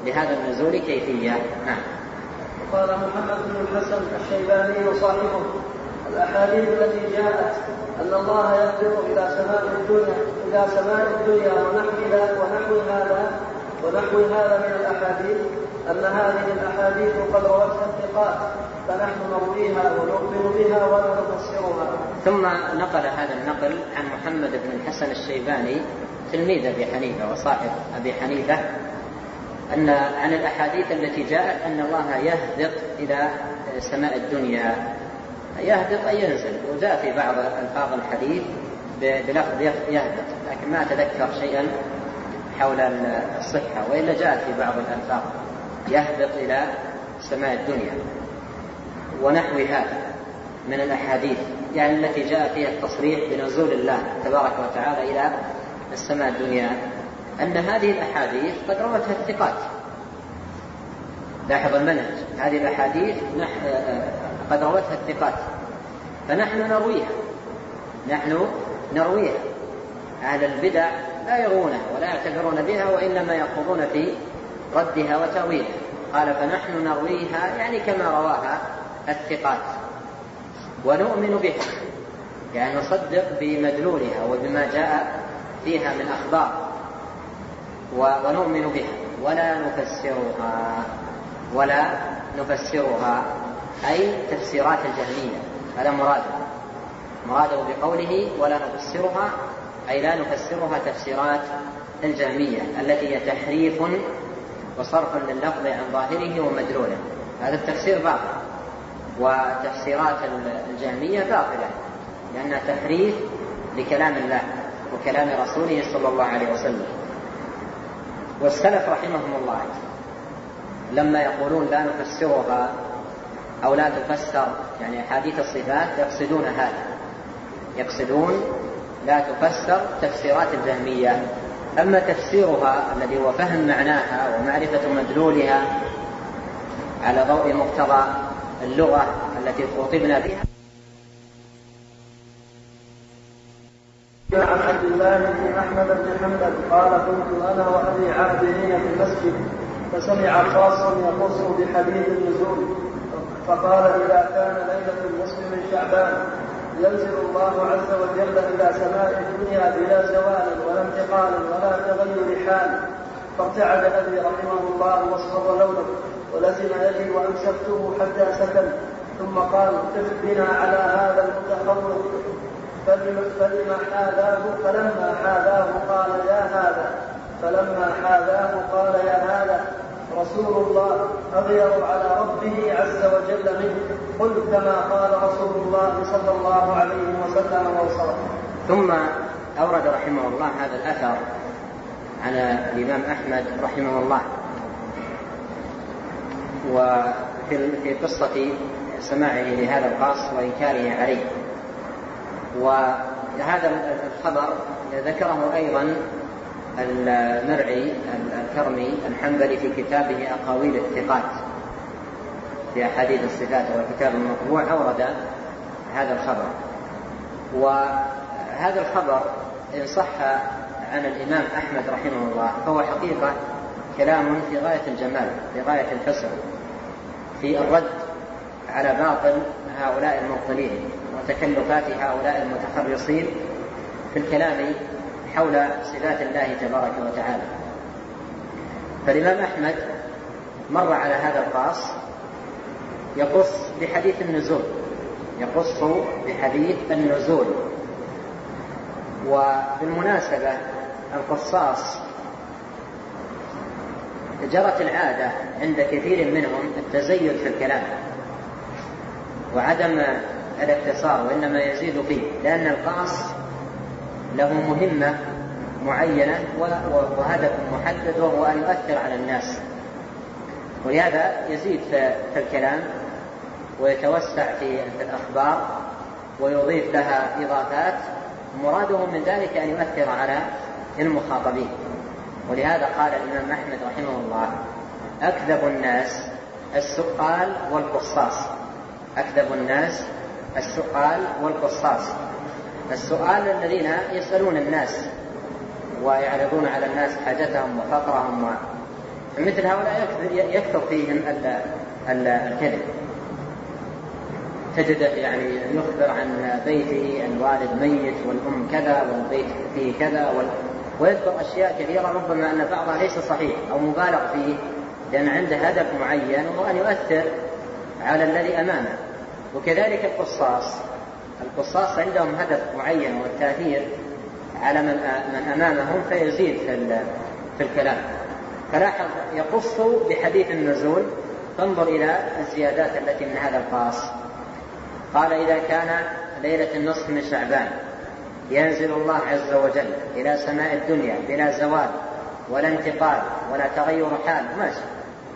لهذا النزول كيفية. نعم. قال محمد بن الحسن الشيباني وصاحبه الأحاديث التي جاءت أن الله يهبط إلى سماء الدنيا إلى سماء الدنيا ونحو هذا ونحو هذا من الأحاديث أن هذه الأحاديث قد روتها الثقات فنحن نرويها ونؤمن بها ولا نفسرها. ثم نقل هذا النقل عن محمد بن الحسن الشيباني تلميذ أبي حنيفة وصاحب أبي حنيفة أن عن الأحاديث التي جاءت أن الله يهبط إلى سماء الدنيا، يهبط أي ينزل، وجاء في بعض ألفاظ الحديث بلفظ يهبط لكن ما تذكر شيئا حول الصحة، وإلا جاءت في بعض الألفاظ يهبط إلى سماء الدنيا ونحو هذا من الأحاديث، يعني التي جاء فيها التصريح بنزول الله تبارك وتعالى إلى السماء الدنيا، أن هذه الأحاديث قد روتها الثقات. لاحظ المنهج، هذه الأحاديث قد روتها الثقات فنحن نرويها، نحن نرويها. أهل البدع لا يرونها ولا يعتبرون بها، وإنما يخوضون في ردها وتأويلها. قال فنحن نرويها يعني كما رواها الثقات ونؤمن بها، يعني نصدق بمدلولها وبما جاء فيها من أخبار ونؤمن بها ولا نفسرها ولا نفسرها أي تفسيرات الجهمية. هذا مراده مراده بقوله ولا نفسرها، أي لا نفسرها تفسيرات الجهمية التي هي تحريف وصرف لللفظ عن ظاهره ومدلوله. هذا التفسير باطل، وتفسيرات الجهمية باطلة لأنها تحريف لكلام الله وكلام رسوله صلى الله عليه وسلم. والسلف رحمهم الله لما يقولون لا نفسرها أو لا تفسر يعني حديث الصفات يقصدون هذا، يقصدون لا تفسر تفسيرات الجهمية. أما تفسيرها الذي هو فهم معناها ومعرفة مدلولها على ضوء مقتضى اللغة التي خاطبنا بها. عن عبد الله بن أحمد بن حنبل قال كنت أنا وأبي عابدين في المسجد فسمع خاص يقص بحديث النزول فقال إذا كان ليلة النصف من شعبان ينزل الله عز وجل إلى سماء الدنيا بلا زوال ولا انتقال ولا تغير حال، فابتعد أبي رحمه الله وصفض لونه ولزم يدي وأمسكته حتى سكن، ثم قال قف بنا على هذا المتخوف، فلما حاذاه فلما حاذاه قال يا هذا فلما حاذاه قال يا هذا رسول الله أغير على ربه عز وجل منه، قل كما قال رسول الله صلى الله عليه وسلم وصلى. ثم أورد رحمه الله هذا الأثر على الإمام أحمد رحمه الله وفي قصة سماعه لهذا القاص وإنكاره عليه. وهذا الخبر ذكره أيضا المرعي الكرمي الحنبلي في كتابه أقاويل الثقات في أحاديث الصفات والكتاب المطبوع، أورد هذا الخبر. وهذا الخبر إن صح عن الإمام أحمد رحمه الله فهو حقيقة كلام في غاية الجمال، في غاية الفسر، في الرد على باطل هؤلاء المبطلين وتكلفات هؤلاء المتخرصين في الكلام حول صفات الله تبارك وتعالى. فالإمام أحمد مر على هذا القاص يقص بحديث النزول، يقص بحديث النزول. وبالمناسبة القصاص جرت العادة عند كثير منهم التزيد في الكلام وعدم الاقتصار، وإنما يزيد فيه، لأن القاص له مهمة معينة وهدف محدد وهو أن يؤثر على الناس، ولهذا يزيد في الكلام ويتوسع في الأخبار ويضيف لها إضافات، مراده من ذلك أن يؤثر على المخاطبين. ولهذا قال الإمام أحمد رحمه الله أكذب الناس السؤال والقصاص، أكذب الناس السؤال والقصاص. السؤال الذين يسألون الناس ويعرضون على الناس حاجتهم وفقرهم، مثل هؤلاء يكثر فيهم الكذب. تجد يعني يخبر عن بيته الوالد ميت والأم كذا والبيت فيه كذا، ويذكر أشياء كثيرة ربما أن بعضها ليس صحيح أو مبالغ فيه، لأن عنده هدف معين وهو أن يؤثر على الذي أمامه. وكذلك القصاص، القصاص عندهم هدف معين والتأثير على من أمامهم فيزيد في الكلام. فلاحظ يقص بحديث النزول، تنظر إلى الزيادات التي من هذا القاص. قال إذا كان ليلة النصف من شعبان ينزل الله عز وجل إلى سماء الدنيا بلا زوال ولا انتقال ولا تغير حال، ماشي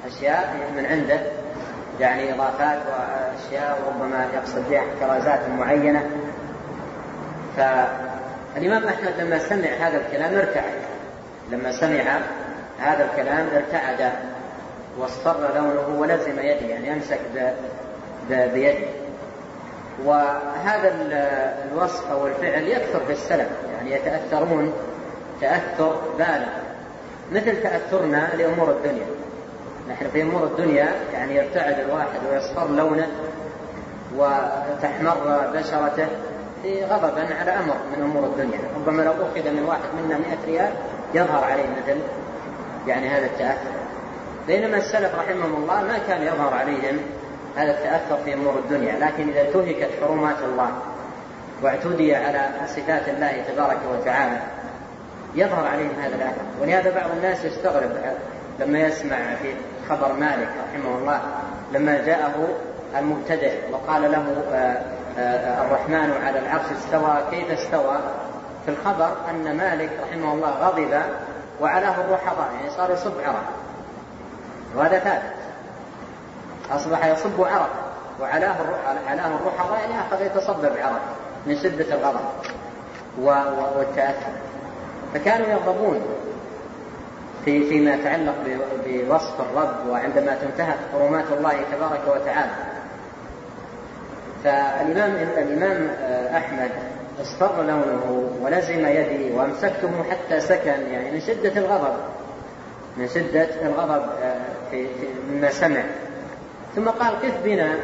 أشياء من عنده يعني إضافات وأشياء ربما يقصد بها احترازات معينة. فالإمام أحمد لما سمع هذا الكلام ارتعد، لما سمع هذا الكلام ارتعد واصفر لونه ولزم يدي، يعني يمسك بيده. وهذا الوصف أو الفعل يكثر في السلف، يعني يتأثرون تأثر بالغ مثل تأثرنا لأمور الدنيا. نحن في أمور الدنيا يعني يرتعد الواحد ويصفر لونه وتحمر بشرته غضبا على أمر من أمور الدنيا. ربما لو أخذ من واحد منا مئة ريال يظهر عليه مثل يعني هذا التأثر، بينما السلف رحمهم الله ما كان يظهر عليهم هذا التأثر في أمور الدنيا. لكن إذا انتهكت حرمات الله واعتدي على صفات الله تبارك وتعالى يظهر عليهم هذا الأثر. ولهذا بعض الناس يستغرب لما يسمع في خبر مالك رحمه الله لما جاءه المبتدع وقال له الرحمن على العرش استوى، كيف استوى؟ في الخبر أن مالك رحمه الله غضب وعلاه الرحضاء، يعني صار يصب عرق، وهذا ثابت، أصبح يصب عرق وعلاه الرحضاء، يعني أخذ يتصبب عرق من شدة الغضب والتأثر. فكانوا يغضبون في فيما يتعلق بوصف الرب وعندما تنتهك حرمات الله تبارك وتعالى. فالإمام الإمام أحمد اصفر لونه ولزم يدي وامسكته حتى سكن، يعني من شدة الغضب من شدة الغضب في مما سمع. ثم قال قف بنا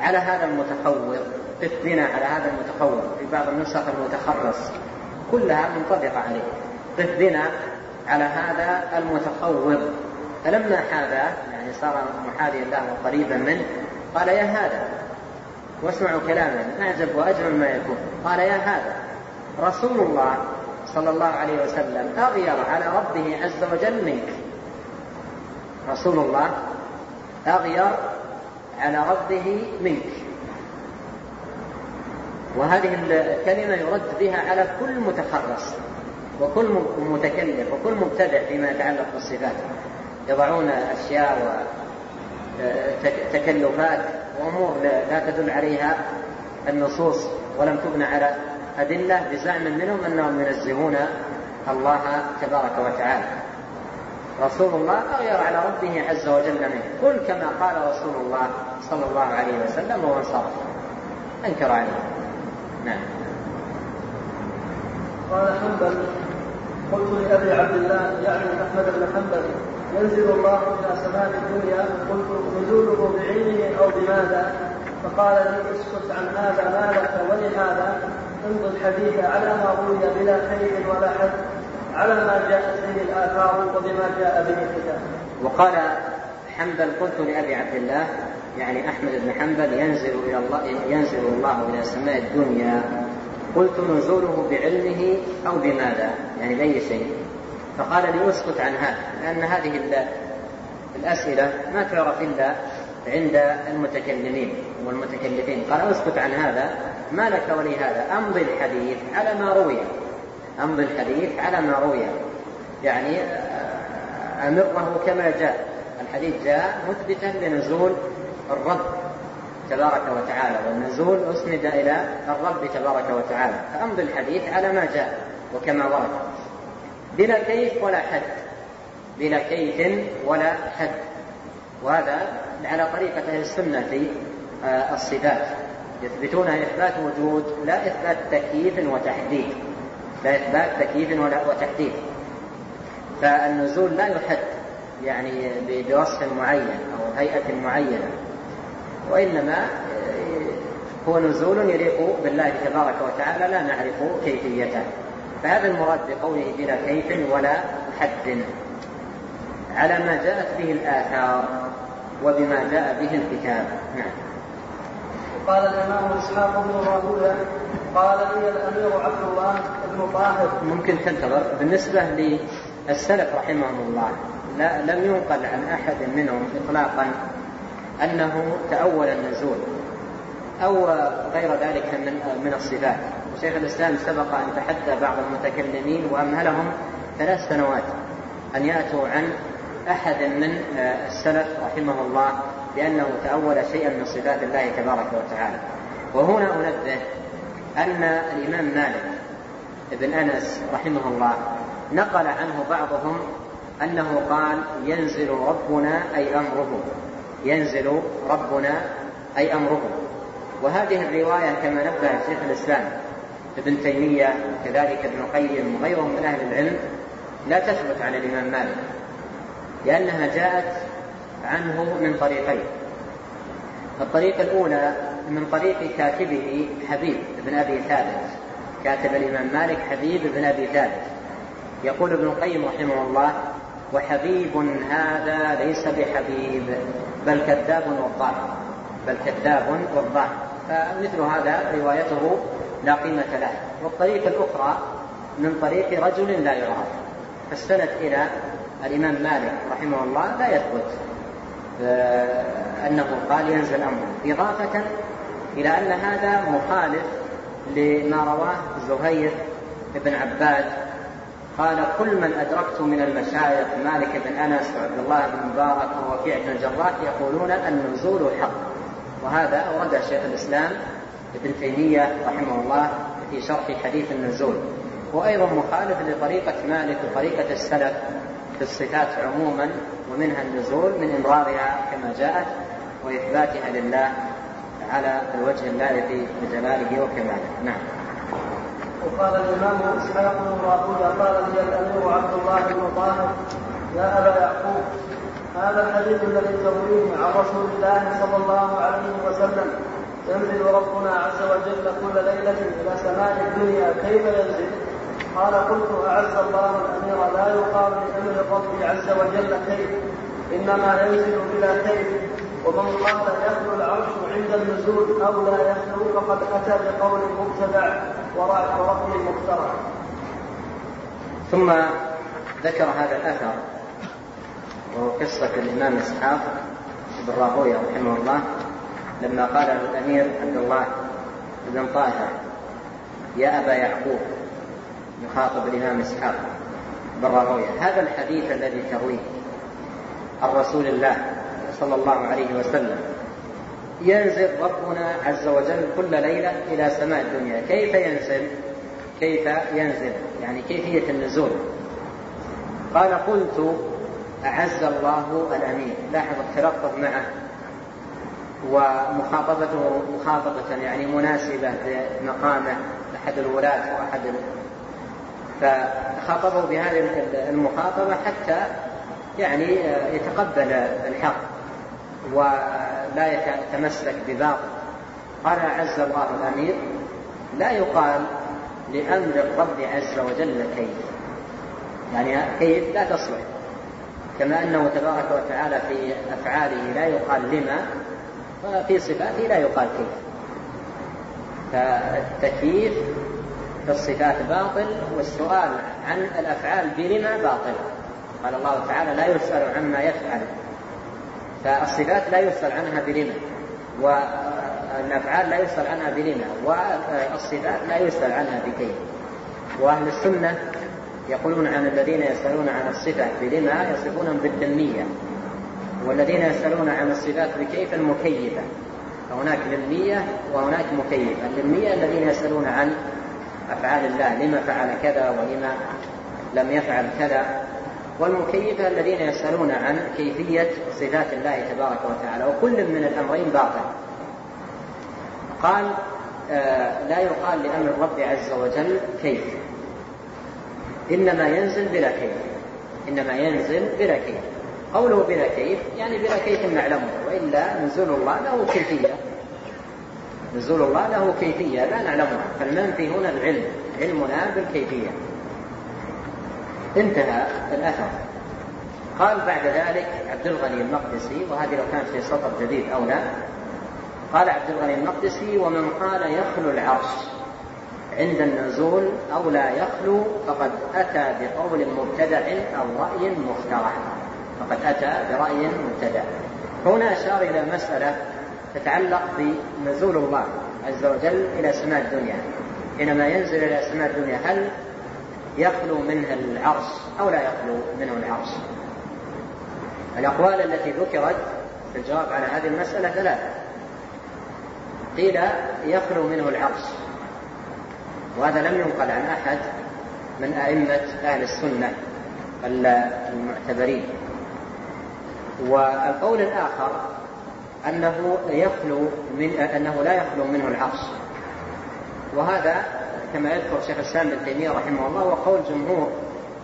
على هذا المتخوّر، قف بنا على هذا المتخوّر. في بعض النسخ المتخرص كلها منطبقة عليه، قف بنا على هذا المتخوّر. فلما حاذاه يعني صار محاذيا له وقريبا منه قال يا هذا، واسمعوا كلاما أعجب وأجمل ما يكون، قال يا هذا رسول الله صلى الله عليه وسلم أغير على ربه عز وجل منك. رسول الله أغير على ربه منك. وهذه الكلمة يرد بها على كل متخرص وكل متكلف وكل مبتدع فيما يتعلق بالصفات، يضعون أشياء وتكلفات وأمور لا تدل عليها النصوص ولم تبنى على أدلة بزعم منهم أنهم ينزهون الله تبارك وتعالى. رسول الله أغير على ربه عز وجل منه، قل كما قال رسول الله صلى الله عليه وسلم وانصرف، أنكر عليه. نعم. قال حنبل قلت لأبي عبد الله يعني أحمد بن حنبل ينزل الله إلى سماء الدنيا، قلت نزوله بعينه أو بماذا؟ فقال لي اسكت عن هذا ما لك ولهذا انظر الحديث على ما روي بلا خير ولا حد على ما جاءت به الآثار وبما جاء به الكتاب. وقال حنبل قلت لأبي عبد الله يعني أحمد بن حنبل ينزل إلى الله ينزل الله إلى سماء الدنيا، قلت نزوله بعلمه أو بماذا، يعني بأي شيء؟ فقال لي اسكت عن هذا، لأن هذه الأسئلة ما تعرف إلا عند المتكلمين والمتكلفين. قال اسكت عن هذا ما لك ولهذا أمضي الحديث على ما روي، أمضي الحديث على ما روي يعني أمره كما جاء. الحديث جاء مثبتا لنزول الرب تبارك وتعالى، والنزول أسند إلى الرب تبارك وتعالى، فأمضي الحديث على ما جاء وكما ورد بلا كيف ولا حد، بلا كيف ولا حد. وهذا على طريقة أهل السنة في الصفات، يثبتون إثبات وجود لا إثبات تكييف وتحديد، لا إثبات تكييف ولا وتحديد. فالنزول لا يحد يعني بوصف معين أو هيئة معينة، وإنما هو نزول يليق بالله تبارك وتعالى لا نعرف كيفيته. فهذا المراد بقوله بلا كيف ولا حد على ما جاءت به الآثار وبما جاء به الكتاب. نعم. قال الإمام إسحاق بن راهويه قال لي الأمير عبد الله بن طاهر. ممكن تنتظر. بالنسبة للسلف رحمهم الله لا لم ينقل عن أحد منهم إطلاقا أنه تأول النزول أو غير ذلك من من الصفات. شيخ الإسلام سبق أن تحدى بعض المتكلمين وأمهلهم ثلاث سنوات أن يأتوا عن أحد من السلف رحمه الله بأنه تأول شيئا من صفات الله تبارك وتعالى. وهنا أنبه أن الإمام مالك بن أنس رحمه الله نقل عنه بعضهم أنه قال ينزل ربنا أي أمره، ينزل ربنا أي أمره. وهذه الرواية كما نبه شيخ الإسلام ابن تيمية وكذلك ابن القيم وغيرهم من أهل العلم لا تثبت عن الإمام مالك، لأنها جاءت عنه من طريقين. الطريقة الأولى من طريق كاتبه حبيب بن أبي ثابت، كاتب الإمام مالك حبيب بن أبي ثابت. يقول ابن القيم رحمه الله: وحبيب هذا ليس بحبيب بل كذاب وضاح بل كذاب وضاح فمثل هذا روايته لا قيمة له. والطريقة الأخرى من طريق رجل لا يعرف، فالسند إلى الإمام مالك رحمه الله لا يثبت أنه قال ينزل الأمر، إضافة إلى أن هذا مخالف لما رواه زهير بن عباد قال: كل من أدركت من المشايخ مالك بن أنس وعبد الله بن مبارك ورفاعة بن جراح يقولون النزول حق. وهذا أورد شيخ الإسلام ابن تيمية رحمه الله في شرح حديث النزول. وأيضا مخالف لطريقة مالك وطريقة السلف في الصفات عموما، ومنها النزول من إمرارها كما جاءت وإثباتها لله على الوجه اللائق بجلاله وكماله. نعم. وقال الإمام إسحاق بن راهويه: قال لي الأمير عبد الله بن طاهر: يا أبا يعقوب، هذا الحديث الذي ترويه عن رسول الله صلى الله عليه وسلم ينزل ربنا عز وجل كل ليلة إلى سماء الدنيا، كيف ينزل؟ قال: قلت: أعز الله الأمير، لا يقال لأمر ربي عز وجل كيف، إنما ينزل بلا كيف. ومن قال يخلو العرش عند النزول أو لا يخلو فقد أتى بقول مبتدع ورأي مخترع. ثم ذكر هذا الأثر وقصة الإمام إسحاق بن راهويه رحمه الله لما قال الأمير عبد الله بن طاهر: يا أبا يعقوب، يخاطب الإمام إسحاق بن راهويه: هذا الحديث الذي ترويه عن رسول الله صلى الله عليه وسلم ينزل ربنا عز وجل كل ليلة إلى سماء الدنيا، كيف ينزل؟ كيف ينزل يعني كيفية النزول. قال: قلت: أعز الله الأمير. لاحظ التلطف معه ومخاطبته مخاطبة يعني مناسبة لمقامه أحد الولاة وأحد، فخاطبه بهذه المخاطبة حتى يعني يتقبل الحق ولا يتمسك بباطل. قال: عز الله الأمير، لا يقال لأمر الرب عز وجل كيف، يعني كيف لا تصلح، كما أنه تبارك وتعالى في أفعاله لا يقال لما، وفي صفاته لا يقال كيف. فالتكييف في الصفات باطل، والسؤال عن الأفعال بلما باطل. قال الله تعالى: لا يسأل عما يفعل، فالصفات لا يسأل عنها بلما، والأفعال لا يسأل عنها بلما، والصفات لا يسأل عنها بكيف. وأهل السنة يقولون عن الذين يسألون عن الصفة بلما يصفونهم بالذمية، والذين يسألون عن الصفات بكيف المكيفة. فهناك ذمية وهناك مكيفة. الذمية الذين يسألون عن أفعال الله، لما فعل كذا ولما لم يفعل كذا. والمكيفة الذين يسألون عن كيفية صفات الله تبارك وتعالى. وكل من الأمرين باطل. قال: آه لا يقال لأمر الرب عز وجل كيف، إنما ينزل بلا كيف، إنما ينزل بلا كيف. قوله بلا كيف يعني بلا كيف معلومه، وإلا نزول الله له كيفية، نزول الله له كيفية لا نعلمها، فالمنفي هنا العلم، علمنا بالكيفية. انتهى الأثر. قال بعد ذلك عبد الغني المقدسي، وهذه لو كانت في سطر جديد أو لا، قال عبد الغني المقدسي: ومن قال يخلو العرش عند النزول أو لا يخلو فقد أتى بقول مبتدع أو رأي مخترع، فقد أتى برأي مبتدع. هنا أشار إلى مسألة تتعلق بنزول الله عز وجل إلى سماء الدنيا. حينما ينزل إلى سماء الدنيا هل يخلو منها العرش أو لا يخلو منه العرش؟ الأقوال التي ذكرت في الجواب على هذه المسألة ثلاثة. قيل يخلو منه العرش، وهذا لم ينقل عن أحد من أئمة أهل السنة المعتبرين. والقول الآخر أنه, يخلو من أنه لا يخلو منه العرش، وهذا كما يذكر شيخ الإسلام ابن تيمية رحمه الله، وقول جمهور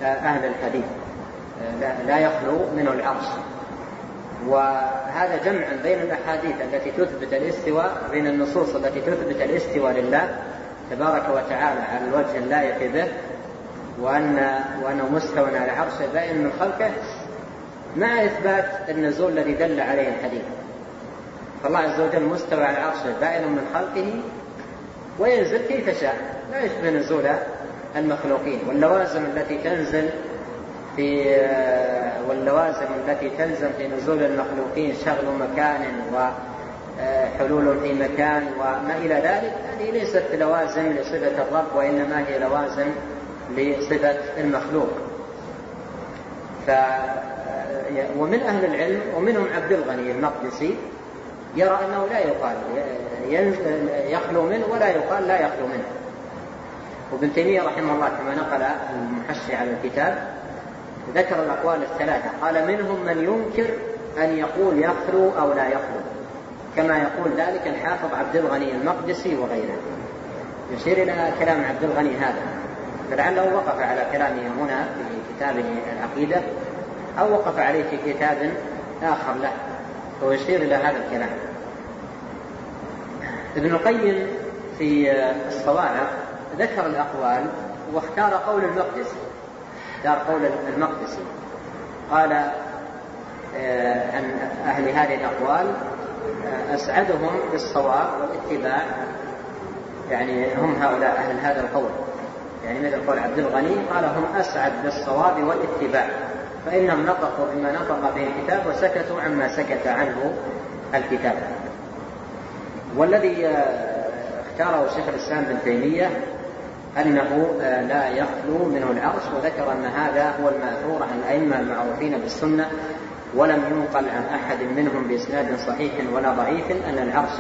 أهل الحديث لا يخلو منه العرش. وهذا جمع بين الأحاديث التي تثبت الاستواء، بين النصوص التي تثبت الاستواء لله تبارك وتعالى على الوجه اللائق به، وأن وأنه مستوى على عرشه بائن من خلقه، مع إثبات النزول الذي دل عليه الحديث. فالله عز وجل مستوى على عرشه بائن من خلقه وينزل كيف شاء، لا يشبه نزول المخلوقين. واللوازم التي تنزل في واللوازم التي تلزم في نزول المخلوقين شغل مكان وحلول في مكان وما إلى ذلك، هذه ليست لوازم لصفة الرب، وإنما هي لوازم لصفة المخلوق. ف ومن أهل العلم ومنهم عبد الغني المقدسي يرى أنه لا يقال يخلو منه ولا يقال لا يخلو منه. وابن تيمية رحمه الله كما نقل المحشي على الكتاب ذكر الأقوال الثلاثة، قال منهم من ينكر أن يقول يخلو أو لا يخلو، كما يقول ذلك الحافظ عبد الغني المقدسي وغيره. يشير إلى كلام عبد الغني هذا، فلعله وقف على كلامه هنا في كتابه العقيدة أو وقف عليه في كتاب آخر له، ويشير إلى هذا الكلام. ابن القيم في الصواعق ذكر الأقوال واختار قول المقدسي، دار قول المقدسي قال عن أهل هذه الأقوال أسعدهم بالصواب والاتباع، يعني هم هؤلاء أهل هذا القول، يعني مثل قول عبد الغني قال هم أسعد بالصواب والاتباع، فإنهم نطقوا بما نطق به الكتاب وسكتوا عما سكت عنه الكتاب. والذي اختاره شيخ الإسلام بن تيمية أنه لا يخلو منه العرش، وذكر أن هذا هو المأثور عن الأئمة المعروفين بالسنة، ولم ينقل عن أحد منهم بإسناد صحيح ولا ضعيف أن العرش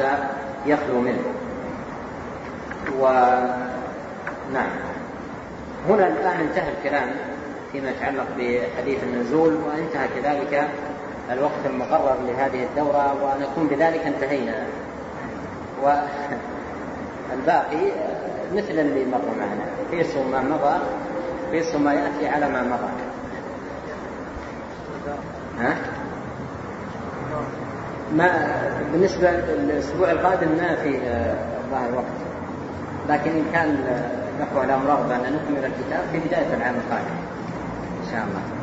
يخلو منه. ونعم، هنا الآن انتهى الكلام فيما يتعلق بحديث النزول، وانتهى كذلك الوقت المقرر لهذه الدورة، ونكون بذلك انتهينا، والباقي مثل اللي مر معنا، قيس ما مضى، قيس ما يأتي على ما مضى. ها؟ ما بالنسبة للأسبوع القادم ما في ظاهر وقت، لكن إن كان نقوى الأمر رغبة أن نكمل الكتاب في بداية العام القادم إن شاء الله.